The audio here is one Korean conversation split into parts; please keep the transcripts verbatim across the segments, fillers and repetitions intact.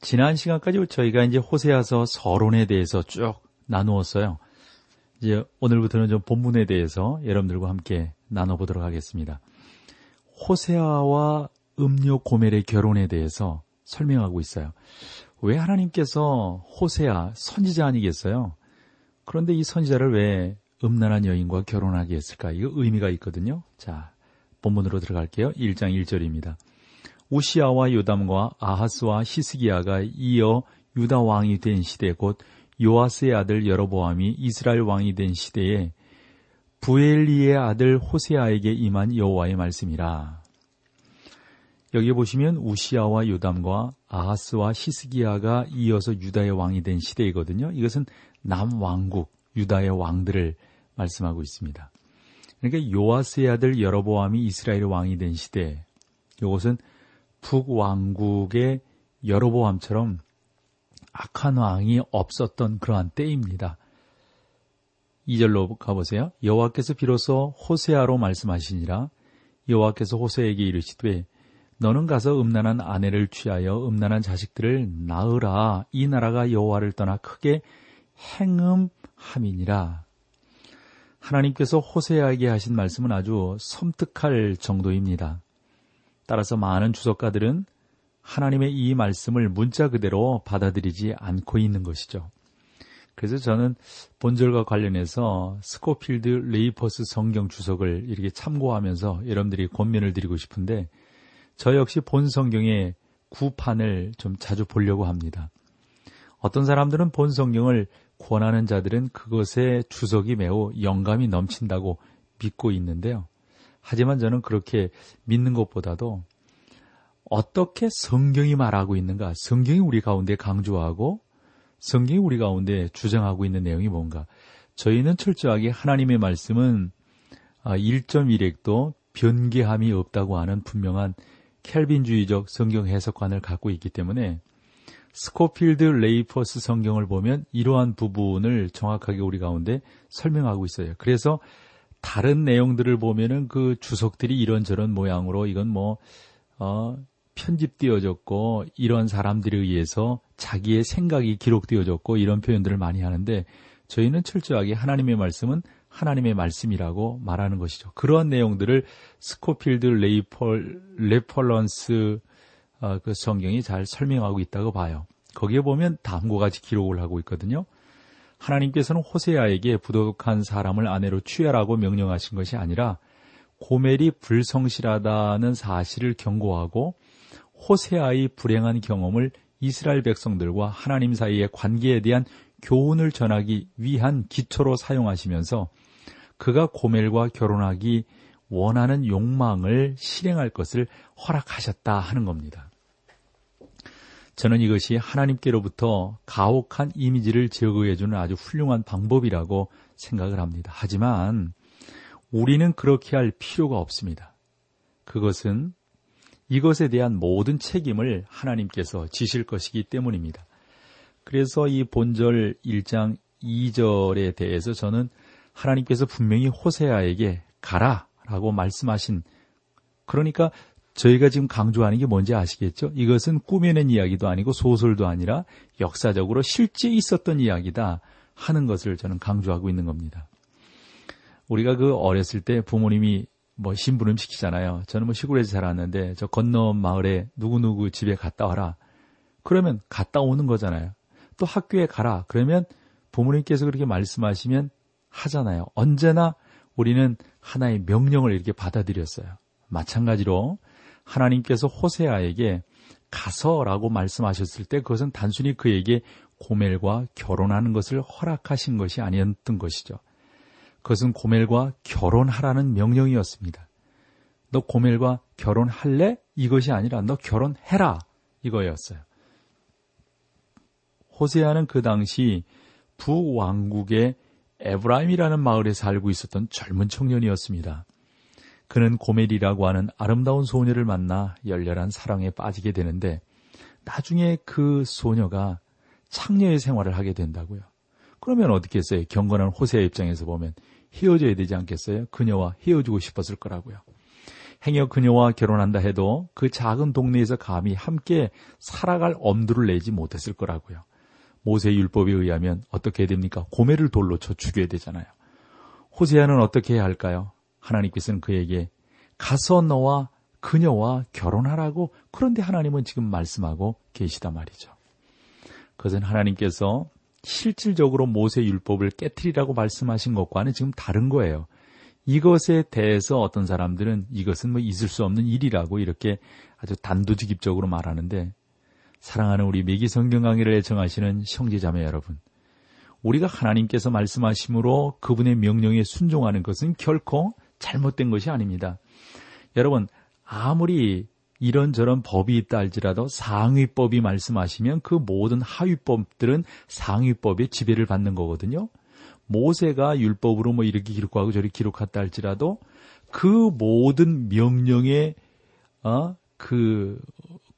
지난 시간까지 저희가 이제 호세아서 서론에 대해서 쭉 나누었어요. 이제 오늘부터는 좀 본문에 대해서 여러분들과 함께 나눠보도록 하겠습니다. 호세아와 음료 고멜의 결혼에 대해서 설명하고 있어요. 왜 하나님께서 호세아 선지자 아니겠어요? 그런데 이 선지자를 왜 음란한 여인과 결혼하게 했을까? 이거 의미가 있거든요. 자, 본문으로 들어갈게요. 일 장 일 절입니다. 우시아와 요담과 아하스와 히스기야가 이어 유다 왕이 된 시대, 곧 요아스의 아들 여로보암이 이스라엘 왕이 된 시대에 부엘리의 아들 호세아에게 임한 여호와의 말씀이라. 여기 보시면 우시아와 요담과 아하스와 히스기야가 이어서 유다의 왕이 된 시대이거든요. 이것은 남왕국, 유다의 왕들을 말씀하고 있습니다. 그러니까 요아스의 아들 여로보암이 이스라엘 왕이 된 시대, 이것은 북왕국의 여로보암처럼 악한 왕이 없었던 그러한 때입니다. 이 절로 가보세요. 여호와께서 비로소 호세아로 말씀하시니라. 여호와께서 호세아에게 이르시되 너는 가서 음란한 아내를 취하여 음란한 자식들을 낳으라. 이 나라가 여호와를 떠나 크게 행음함이니라. 하나님께서 호세아에게 하신 말씀은 아주 섬뜩할 정도입니다. 따라서 많은 주석가들은 하나님의 이 말씀을 문자 그대로 받아들이지 않고 있는 것이죠. 그래서 저는 본절과 관련해서 스코필드 레이퍼스 성경 주석을 이렇게 참고하면서 여러분들이 권면을 드리고 싶은데, 저 역시 본 성경의 구판을 좀 자주 보려고 합니다. 어떤 사람들은 본 성경을 권하는 자들은 그것의 주석이 매우 영감이 넘친다고 믿고 있는데요. 하지만 저는 그렇게 믿는 것보다도 어떻게 성경이 말하고 있는가, 성경이 우리 가운데 강조하고 성경이 우리 가운데 주장하고 있는 내용이 뭔가. 저희는 철저하게 하나님의 말씀은 일 점 일 핵도 변개함이 없다고 하는 분명한 켈빈주의적 성경 해석관을 갖고 있기 때문에 스코필드 레이퍼스 성경을 보면 이러한 부분을 정확하게 우리 가운데 설명하고 있어요. 그래서 다른 내용들을 보면은 그 주석들이 이런저런 모양으로 이건 뭐 어, 편집되어졌고 이런 사람들에 의해서 자기의 생각이 기록되어졌고 이런 표현들을 많이 하는데, 저희는 철저하게 하나님의 말씀은 하나님의 말씀이라고 말하는 것이죠. 그러한 내용들을 스코필드 레이펄, 레퍼런스 어, 그 성경이 잘 설명하고 있다고 봐요. 거기에 보면 다음과 같이 기록을 하고 있거든요. 하나님께서는 호세아에게 부도덕한 사람을 아내로 취하라고 명령하신 것이 아니라 고멜이 불성실하다는 사실을 경고하고 호세아의 불행한 경험을 이스라엘 백성들과 하나님 사이의 관계에 대한 교훈을 전하기 위한 기초로 사용하시면서 그가 고멜과 결혼하기 원하는 욕망을 실행할 것을 허락하셨다 하는 겁니다. 저는 이것이 하나님께로부터 가혹한 이미지를 제거해주는 아주 훌륭한 방법이라고 생각을 합니다. 하지만 우리는 그렇게 할 필요가 없습니다. 그것은 이것에 대한 모든 책임을 하나님께서 지실 것이기 때문입니다. 그래서 이 본절 일 장 이 절에 대해서 저는 하나님께서 분명히 호세아에게 가라 라고 말씀하신, 그러니까 저희가 지금 강조하는 게 뭔지 아시겠죠? 이것은 꾸며낸 이야기도 아니고 소설도 아니라 역사적으로 실제 있었던 이야기다 하는 것을 저는 강조하고 있는 겁니다. 우리가 그 어렸을 때 부모님이 뭐 심부름 시키잖아요. 저는 뭐 시골에서 자랐는데 저 건너 마을에 누구누구 집에 갔다 와라. 그러면 갔다 오는 거잖아요. 또 학교에 가라. 그러면 부모님께서 그렇게 말씀하시면 하잖아요. 언제나 우리는 하나의 명령을 이렇게 받아들였어요. 마찬가지로 하나님께서 호세아에게 가서라고 말씀하셨을 때 그것은 단순히 그에게 고멜과 결혼하는 것을 허락하신 것이 아니었던 것이죠. 그것은 고멜과 결혼하라는 명령이었습니다. 너 고멜과 결혼할래? 이것이 아니라 너 결혼해라 이거였어요. 호세아는 그 당시 북왕국의 에브라임이라는 마을에 살고 있었던 젊은 청년이었습니다. 그는 고멜이라고 하는 아름다운 소녀를 만나 열렬한 사랑에 빠지게 되는데 나중에 그 소녀가 창녀의 생활을 하게 된다고요. 그러면 어떻겠어요? 경건한 호세아 입장에서 보면 헤어져야 되지 않겠어요? 그녀와 헤어지고 싶었을 거라고요. 행여 그녀와 결혼한다 해도 그 작은 동네에서 감히 함께 살아갈 엄두를 내지 못했을 거라고요. 모세의 율법에 의하면 어떻게 해야 됩니까? 고멜을 돌로 쳐 죽여야 되잖아요. 호세아는 어떻게 해야 할까요? 하나님께서는 그에게 가서 너와 그녀와 결혼하라고, 그런데 하나님은 지금 말씀하고 계시다 말이죠. 그것은 하나님께서 실질적으로 모세의 율법을 깨트리라고 말씀하신 것과는 지금 다른 거예요. 이것에 대해서 어떤 사람들은 이것은 뭐 있을 수 없는 일이라고 이렇게 아주 단도직입적으로 말하는데, 사랑하는 우리 매기 성경 강해를 애청하시는 형제자매 여러분, 우리가 하나님께서 말씀하심으로 그분의 명령에 순종하는 것은 결코 잘못된 것이 아닙니다. 여러분, 아무리 이런저런 법이 있다 할지라도 상위법이 말씀하시면 그 모든 하위법들은 상위법의 지배를 받는 거거든요. 모세가 율법으로 뭐 이렇게 기록하고 저렇게 기록했다 할지라도 그 모든 명령의 어, 그,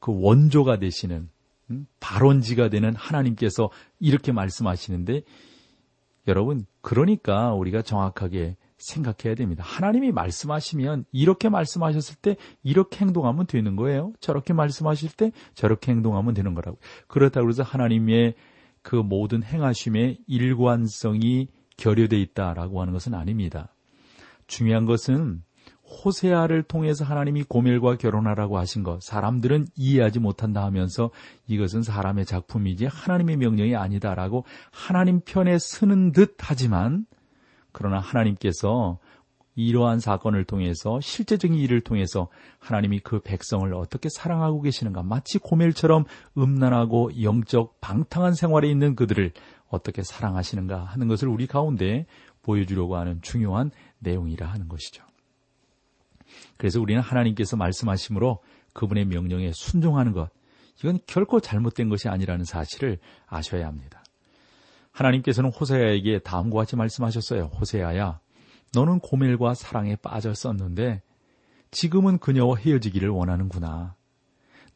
그 원조가 되시는, 음? 발원지가 되는 하나님께서 이렇게 말씀하시는데, 여러분, 그러니까 우리가 정확하게 생각해야 됩니다. 하나님이 말씀하시면 이렇게 말씀하셨을 때 이렇게 행동하면 되는 거예요. 저렇게 말씀하실 때 저렇게 행동하면 되는 거라고. 그렇다고 해서 하나님의 그 모든 행하심의 일관성이 결여되어 있다라고 하는 것은 아닙니다. 중요한 것은 호세아를 통해서 하나님이 고멜과 결혼하라고 하신 것, 사람들은 이해하지 못한다 하면서 이것은 사람의 작품이지 하나님의 명령이 아니다라고 하나님 편에 서는 듯 하지만, 그러나 하나님께서 이러한 사건을 통해서 실제적인 일을 통해서 하나님이 그 백성을 어떻게 사랑하고 계시는가, 마치 고멜처럼 음란하고 영적 방탕한 생활에 있는 그들을 어떻게 사랑하시는가 하는 것을 우리 가운데 보여주려고 하는 중요한 내용이라 하는 것이죠. 그래서 우리는 하나님께서 말씀하심으로 그분의 명령에 순종하는 것, 이건 결코 잘못된 것이 아니라는 사실을 아셔야 합니다. 하나님께서는 호세아에게 다음과 같이 말씀하셨어요. 호세아야, 너는 고멜과 사랑에 빠졌었는데 지금은 그녀와 헤어지기를 원하는구나.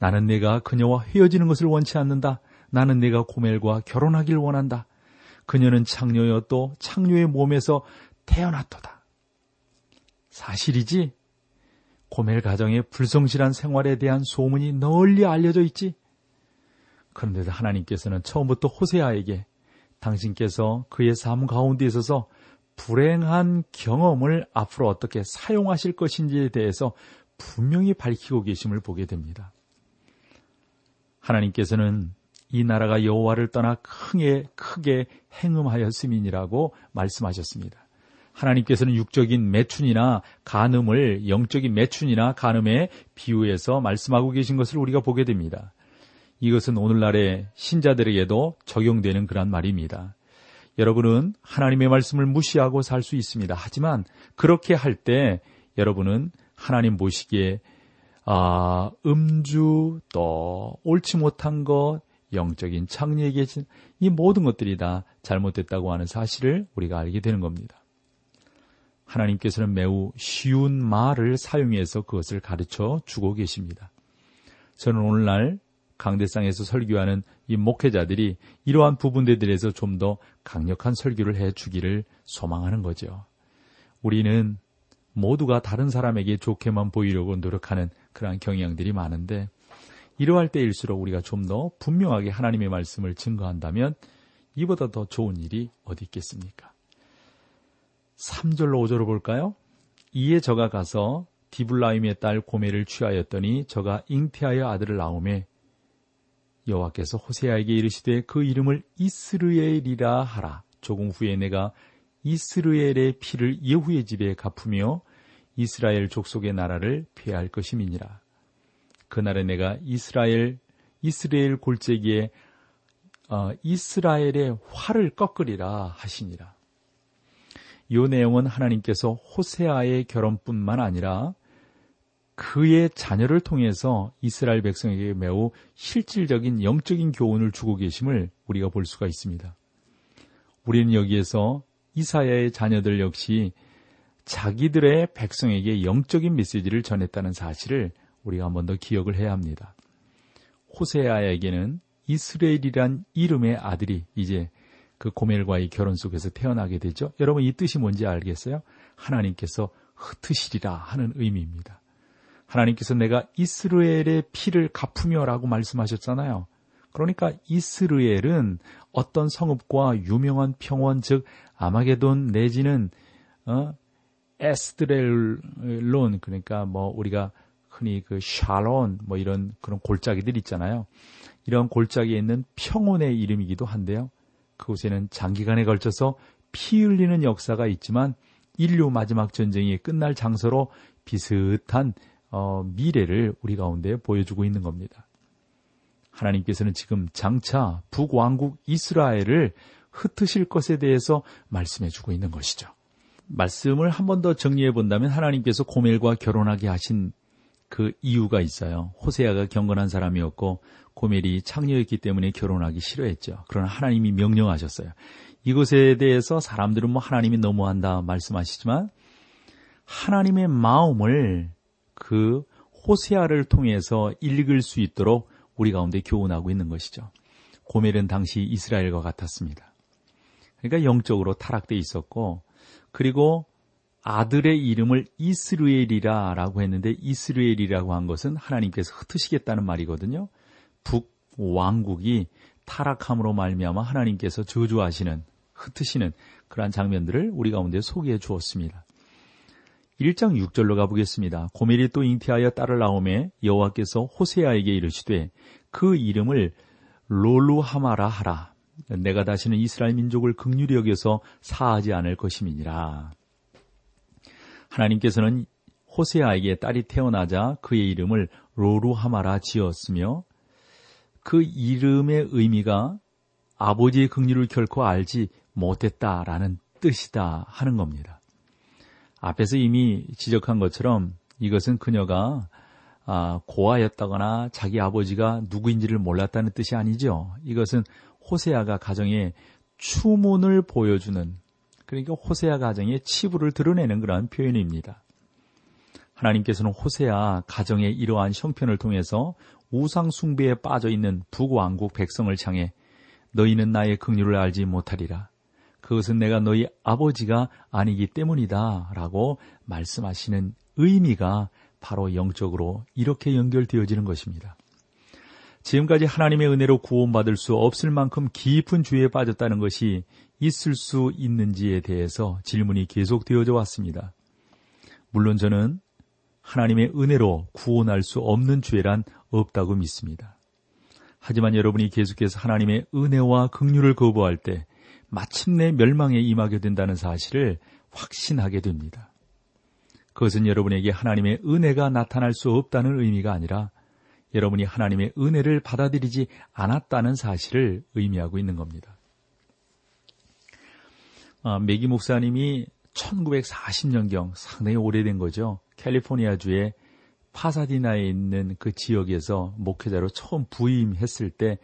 나는 내가 그녀와 헤어지는 것을 원치 않는다. 나는 내가 고멜과 결혼하길 원한다. 그녀는 창녀였고 창녀의 몸에서 태어났도다. 사실이지? 고멜 가정의 불성실한 생활에 대한 소문이 널리 알려져 있지? 그런데도 하나님께서는 처음부터 호세아에게 당신께서 그의 삶 가운데 있어서 불행한 경험을 앞으로 어떻게 사용하실 것인지에 대해서 분명히 밝히고 계심을 보게 됩니다. 하나님께서는 이 나라가 여호와를 떠나 크게, 크게 행음하였음이니라고 말씀하셨습니다. 하나님께서는 육적인 매춘이나 간음을 영적인 매춘이나 간음에 비유해서 말씀하고 계신 것을 우리가 보게 됩니다. 이것은 오늘날의 신자들에게도 적용되는 그런 말입니다. 여러분은 하나님의 말씀을 무시하고 살 수 있습니다. 하지만 그렇게 할 때 여러분은 하나님 보시기에 아, 음주, 또 옳지 못한 것, 영적인 창녀의 계신 이 모든 것들이 다 잘못됐다고 하는 사실을 우리가 알게 되는 겁니다. 하나님께서는 매우 쉬운 말을 사용해서 그것을 가르쳐 주고 계십니다. 저는 오늘날 강대상에서 설교하는 이 목회자들이 이러한 부분들에서 좀 더 강력한 설교를 해주기를 소망하는 거죠. 우리는 모두가 다른 사람에게 좋게만 보이려고 노력하는 그러한 경향들이 많은데, 이러할 때일수록 우리가 좀 더 분명하게 하나님의 말씀을 증거한다면 이보다 더 좋은 일이 어디 있겠습니까? 삼 절로 오 절로 볼까요? 이에 저가 가서 디블라임의 딸 고멜을 취하였더니 저가 잉태하여 아들을 낳음에 여호와께서 호세아에게 이르시되 그 이름을 이스르엘이라 하라. 조금 후에 내가 이스르엘의 피를 예후의 집에 갚으며 이스라엘 족속의 나라를 폐할 것임이니라. 그날에 내가 이스라엘 이스라엘 골짜기에 어, 이스라엘의 활을 꺾으리라 하시니라. 이 내용은 하나님께서 호세아의 결혼뿐만 아니라 그의 자녀를 통해서 이스라엘 백성에게 매우 실질적인 영적인 교훈을 주고 계심을 우리가 볼 수가 있습니다. 우리는 여기에서 이사야의 자녀들 역시 자기들의 백성에게 영적인 메시지를 전했다는 사실을 우리가 한 번 더 기억을 해야 합니다. 호세아에게는 이스라엘이란 이름의 아들이 이제 그 고멜과의 결혼 속에서 태어나게 되죠. 여러분, 이 뜻이 뭔지 알겠어요? 하나님께서 흩으시리라 하는 의미입니다. 하나님께서 내가 이스르엘의 피를 갚으며 라고 말씀하셨잖아요. 그러니까 이스르엘은 어떤 성읍과 유명한 평원, 즉 아마게돈 내지는 어, 에스드렐론, 그러니까 뭐 우리가 흔히 그 샤론 뭐 이런 그런 골짜기들 있잖아요. 이런 골짜기에 있는 평원의 이름이기도 한데요. 그곳에는 장기간에 걸쳐서 피 흘리는 역사가 있지만 인류 마지막 전쟁이 끝날 장소로 비슷한 어, 미래를 우리 가운데 보여주고 있는 겁니다. 하나님께서는 지금 장차 북왕국 이스라엘을 흩으실 것에 대해서 말씀해주고 있는 것이죠. 말씀을 한 번 더 정리해 본다면 하나님께서 고멜과 결혼하게 하신 그 이유가 있어요. 호세아가 경건한 사람이었고 고멜이 창녀였기 때문에 결혼하기 싫어했죠. 그러나 하나님이 명령하셨어요. 이것에 대해서 사람들은 뭐 하나님이 너무한다 말씀하시지만 하나님의 마음을 그 호세아를 통해서 읽을 수 있도록 우리 가운데 교훈하고 있는 것이죠. 고멜은 당시 이스라엘과 같았습니다. 그러니까 영적으로 타락돼 있었고, 그리고 아들의 이름을 이스르엘이라고 했는데 이스르엘이라고 한 것은 하나님께서 흩으시겠다는 말이거든요. 북왕국이 타락함으로 말미암아 하나님께서 저주하시는, 흩으시는 그러한 장면들을 우리 가운데 소개해 주었습니다. 일 장 육 절로 가보겠습니다. 고멜이 또 잉태하여 딸을 낳음에 여호와께서 호세아에게 이르시되 그 이름을 롤루하마라 하라. 내가 다시는 이스라엘 민족을 긍휼히 여겨서 사하지 않을 것임이니라. 하나님께서는 호세아에게 딸이 태어나자 그의 이름을 롤루하마라 지었으며 그 이름의 의미가 아버지의 긍휼을 결코 알지 못했다라는 뜻이다 하는 겁니다. 앞에서 이미 지적한 것처럼 이것은 그녀가 고아였다거나 자기 아버지가 누구인지를 몰랐다는 뜻이 아니죠. 이것은 호세아가 가정에 추문을 보여주는, 그러니까 호세아 가정의 치부를 드러내는 그러한 표현입니다. 하나님께서는 호세아 가정의 이러한 형편을 통해서 우상 숭배에 빠져 있는 북왕국 백성을 향해 너희는 나의 긍휼을 알지 못하리라. 그것은 내가 너희 아버지가 아니기 때문이다 라고 말씀하시는 의미가 바로 영적으로 이렇게 연결되어지는 것입니다. 지금까지 하나님의 은혜로 구원받을 수 없을 만큼 깊은 죄에 빠졌다는 것이 있을 수 있는지에 대해서 질문이 계속되어져 왔습니다. 물론 저는 하나님의 은혜로 구원할 수 없는 죄란 없다고 믿습니다. 하지만 여러분이 계속해서 하나님의 은혜와 긍휼을 거부할 때 마침내 멸망에 임하게 된다는 사실을 확신하게 됩니다. 그것은 여러분에게 하나님의 은혜가 나타날 수 없다는 의미가 아니라 여러분이 하나님의 은혜를 받아들이지 않았다는 사실을 의미하고 있는 겁니다. 아, 매기 목사님이 천구백사십 년경, 상당히 오래된 거죠. 캘리포니아주의 파사디나에 있는 그 지역에서 목회자로 처음 부임했을 때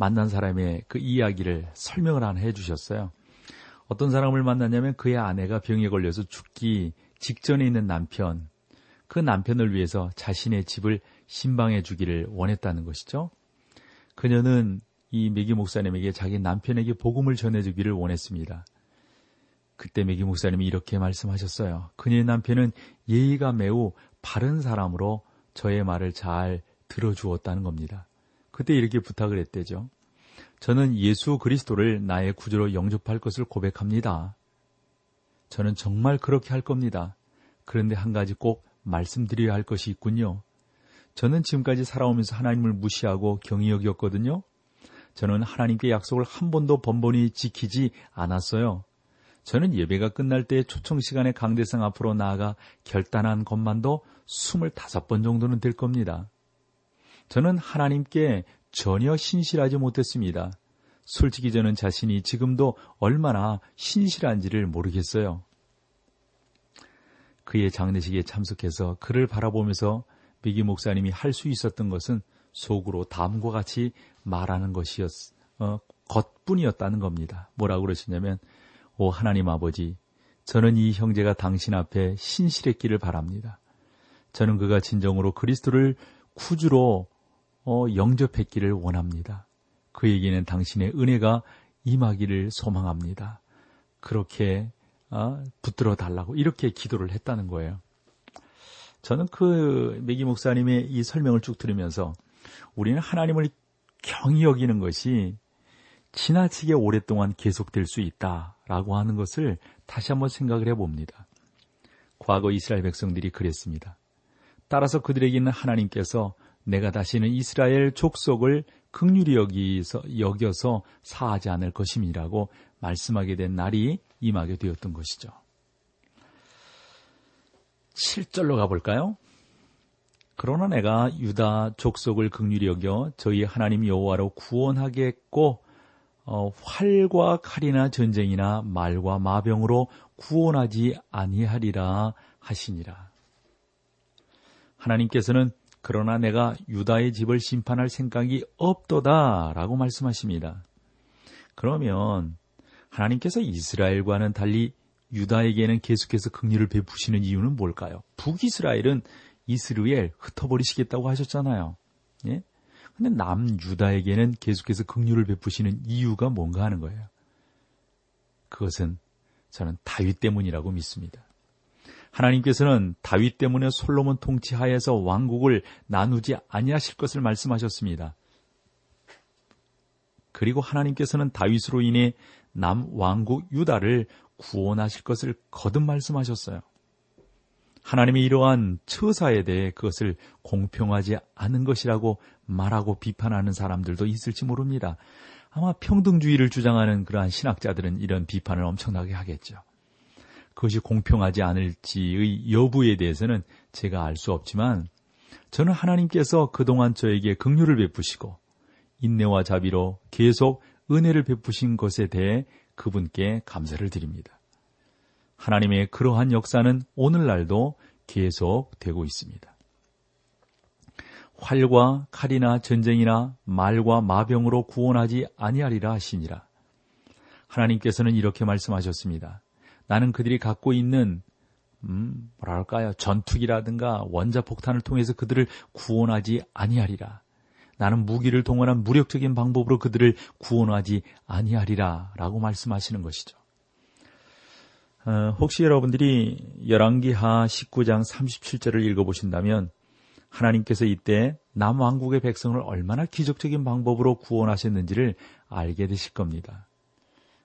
만난 사람의 그 이야기를 설명을 하나 해주셨어요. 어떤 사람을 만났냐면 그의 아내가 병에 걸려서 죽기 직전에 있는 남편, 그 남편을 위해서 자신의 집을 신방해 주기를 원했다는 것이죠. 그녀는 이 매기 목사님에게 자기 남편에게 복음을 전해주기를 원했습니다. 그때 매기 목사님이 이렇게 말씀하셨어요. 그녀의 남편은 예의가 매우 바른 사람으로 저의 말을 잘 들어주었다는 겁니다. 그때 이렇게 부탁을 했대죠. 저는 예수 그리스도를 나의 구주로 영접할 것을 고백합니다. 저는 정말 그렇게 할 겁니다. 그런데 한 가지 꼭 말씀드려야 할 것이 있군요. 저는 지금까지 살아오면서 하나님을 무시하고 경히 여겼거든요. 저는 하나님께 약속을 한 번도 번번이 지키지 않았어요. 저는 예배가 끝날 때 초청 시간에 강대상 앞으로 나아가 결단한 것만도 스물다섯 번 정도는 될 겁니다. 저는 하나님께 전혀 신실하지 못했습니다. 솔직히 저는 자신이 지금도 얼마나 신실한지를 모르겠어요. 그의 장례식에 참석해서 그를 바라보면서 매기 목사님이 할 수 있었던 것은 속으로 다음과 같이 말하는 것이었, 어, 것뿐이었다는 겁니다. 뭐라고 그러시냐면, 오 하나님 아버지, 저는 이 형제가 당신 앞에 신실했기를 바랍니다. 저는 그가 진정으로 그리스도를 구주로 어, 영접했기를 원합니다. 그에게는 당신의 은혜가 임하기를 소망합니다. 그렇게 어, 붙들어 달라고 이렇게 기도를 했다는 거예요. 저는 그 매기 목사님의 이 설명을 쭉 들으면서 우리는 하나님을 경히 여기는 것이 지나치게 오랫동안 계속될 수 있다라고 하는 것을 다시 한번 생각을 해봅니다. 과거 이스라엘 백성들이 그랬습니다. 따라서 그들에게는 하나님께서 내가 다시는 이스라엘 족속을 긍휼히 여기서, 여겨서 사하지 않을 것임이라고 말씀하게 된 날이 임하게 되었던 것이죠. 칠 절로 가볼까요? 그러나 내가 유다 족속을 긍휼히 여겨 저희 하나님 여호와로 구원하겠고 어, 활과 칼이나 전쟁이나 말과 마병으로 구원하지 아니하리라 하시니라. 하나님께서는 그러나 내가 유다의 집을 심판할 생각이 없도다 라고 말씀하십니다. 그러면 하나님께서 이스라엘과는 달리 유다에게는 계속해서 긍휼을 베푸시는 이유는 뭘까요? 북이스라엘은 이스르엘 흩어버리시겠다고 하셨잖아요. 예? 근데 남유다에게는 계속해서 긍휼을 베푸시는 이유가 뭔가 하는 거예요. 그것은 저는 다윗 때문이라고 믿습니다. 하나님께서는 다윗 때문에 솔로몬 통치하에서 왕국을 나누지 아니하실 것을 말씀하셨습니다. 그리고 하나님께서는 다윗으로 인해 남왕국 유다를 구원하실 것을 거듭 말씀하셨어요. 하나님의 이러한 처사에 대해 그것을 공평하지 않은 것이라고 말하고 비판하는 사람들도 있을지 모릅니다. 아마 평등주의를 주장하는 그러한 신학자들은 이런 비판을 엄청나게 하겠죠. 그것이 공평하지 않을지의 여부에 대해서는 제가 알 수 없지만 저는 하나님께서 그동안 저에게 긍휼을 베푸시고 인내와 자비로 계속 은혜를 베푸신 것에 대해 그분께 감사를 드립니다. 하나님의 그러한 역사는 오늘날도 계속되고 있습니다. 활과 칼이나 전쟁이나 말과 마병으로 구원하지 아니하리라 하시니라. 하나님께서는 이렇게 말씀하셨습니다. 나는 그들이 갖고 있는 음, 뭐랄까요? 전투기라든가 원자폭탄을 통해서 그들을 구원하지 아니하리라. 나는 무기를 동원한 무력적인 방법으로 그들을 구원하지 아니하리라 라고 말씀하시는 것이죠. 어, 혹시 여러분들이 열왕기하 십구 장 삼십칠 절을 읽어보신다면 하나님께서 이때 남왕국의 백성을 얼마나 기적적인 방법으로 구원하셨는지를 알게 되실 겁니다.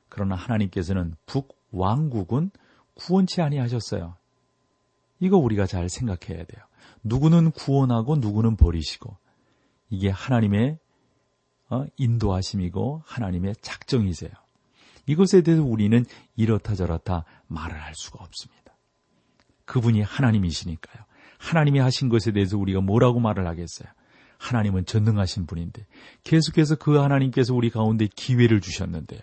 그러나 하나님께서는 북 왕국은 구원치 아니하셨어요. 이거 우리가 잘 생각해야 돼요. 누구는 구원하고 누구는 버리시고 이게 하나님의 인도하심이고 하나님의 작정이세요. 이것에 대해서 우리는 이렇다 저렇다 말을 할 수가 없습니다. 그분이 하나님이시니까요. 하나님이 하신 것에 대해서 우리가 뭐라고 말을 하겠어요. 하나님은 전능하신 분인데 계속해서 그 하나님께서 우리 가운데 기회를 주셨는데요.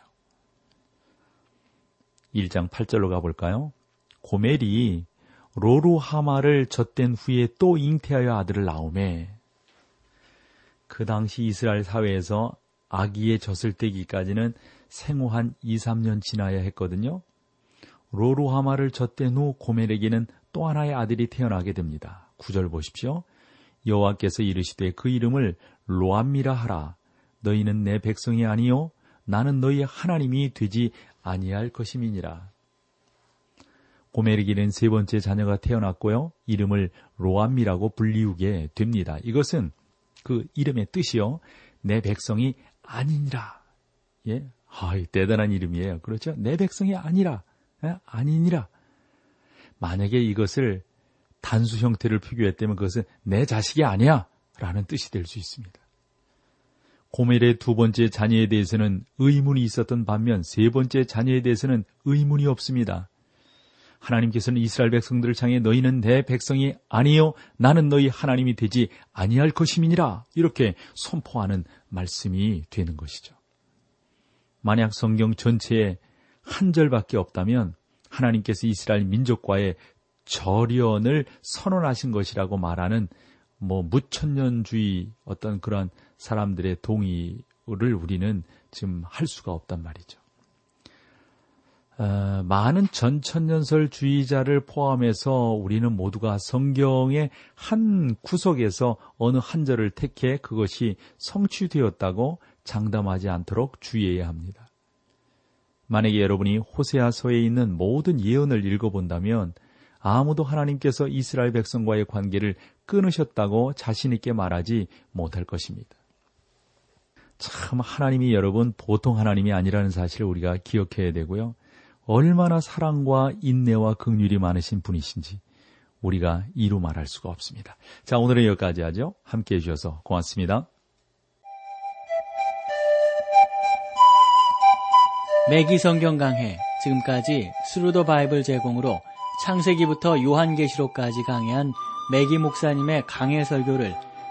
일 장 팔 절로 가볼까요? 고멜이 로루하마를 젖댄 후에 또 잉태하여 아들을 낳으매. 그 당시 이스라엘 사회에서 아기의 젖을 떼기까지는 생후한 이, 삼 년 지나야 했거든요. 로루하마를 젖댄 후 고멜에게는 또 하나의 아들이 태어나게 됩니다. 구 절 보십시오. 여호와께서 이르시되 그 이름을 로암미라 하라. 너희는 내 백성이 아니요 나는 너희 하나님이 되지 아니할 것임이니라. 고멜에게는 세 번째 자녀가 태어났고요. 이름을 로암미라고 불리우게 됩니다. 이것은 그 이름의 뜻이요. 내 백성이 아니니라. 예, 아이, 대단한 이름이에요. 그렇죠? 내 백성이 아니라. 예? 아니니라. 만약에 이것을 단수 형태를 표기했다면 그것은 내 자식이 아니야 라는 뜻이 될 수 있습니다. 고멜의 두 번째 자녀에 대해서는 의문이 있었던 반면 세 번째 자녀에 대해서는 의문이 없습니다. 하나님께서는 이스라엘 백성들을 향해 너희는 내 백성이 아니요 나는 너희 하나님이 되지 아니할 것임이니라 이렇게 선포하는 말씀이 되는 것이죠. 만약 성경 전체에 한 절밖에 없다면 하나님께서 이스라엘 민족과의 절연을 선언하신 것이라고 말하는 뭐 무천년주의 어떤 그런 사람들의 동의를 우리는 지금 할 수가 없단 말이죠. 어, 많은 전천년설주의자를 포함해서 우리는 모두가 성경의 한 구석에서 어느 한 절을 택해 그것이 성취되었다고 장담하지 않도록 주의해야 합니다. 만약에 여러분이 호세아서에 있는 모든 예언을 읽어본다면 아무도 하나님께서 이스라엘 백성과의 관계를 끊으셨다고 자신있게 말하지 못할 것입니다. 참 하나님이 여러분 보통 하나님이 아니라는 사실을 우리가 기억해야 되고요. 얼마나 사랑과 인내와 긍휼이 많으신 분이신지 우리가 이루 말할 수가 없습니다. 자, 오늘은 여기까지 하죠. 함께해 주셔서 고맙습니다. 매기 성경 강해, 지금까지 스루더 바이블 제공으로 창세기부터 요한계시록까지 강해한 매기 목사님의 강해 설교를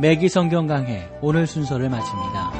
매기 성경 강해 오늘 순서를 마칩니다.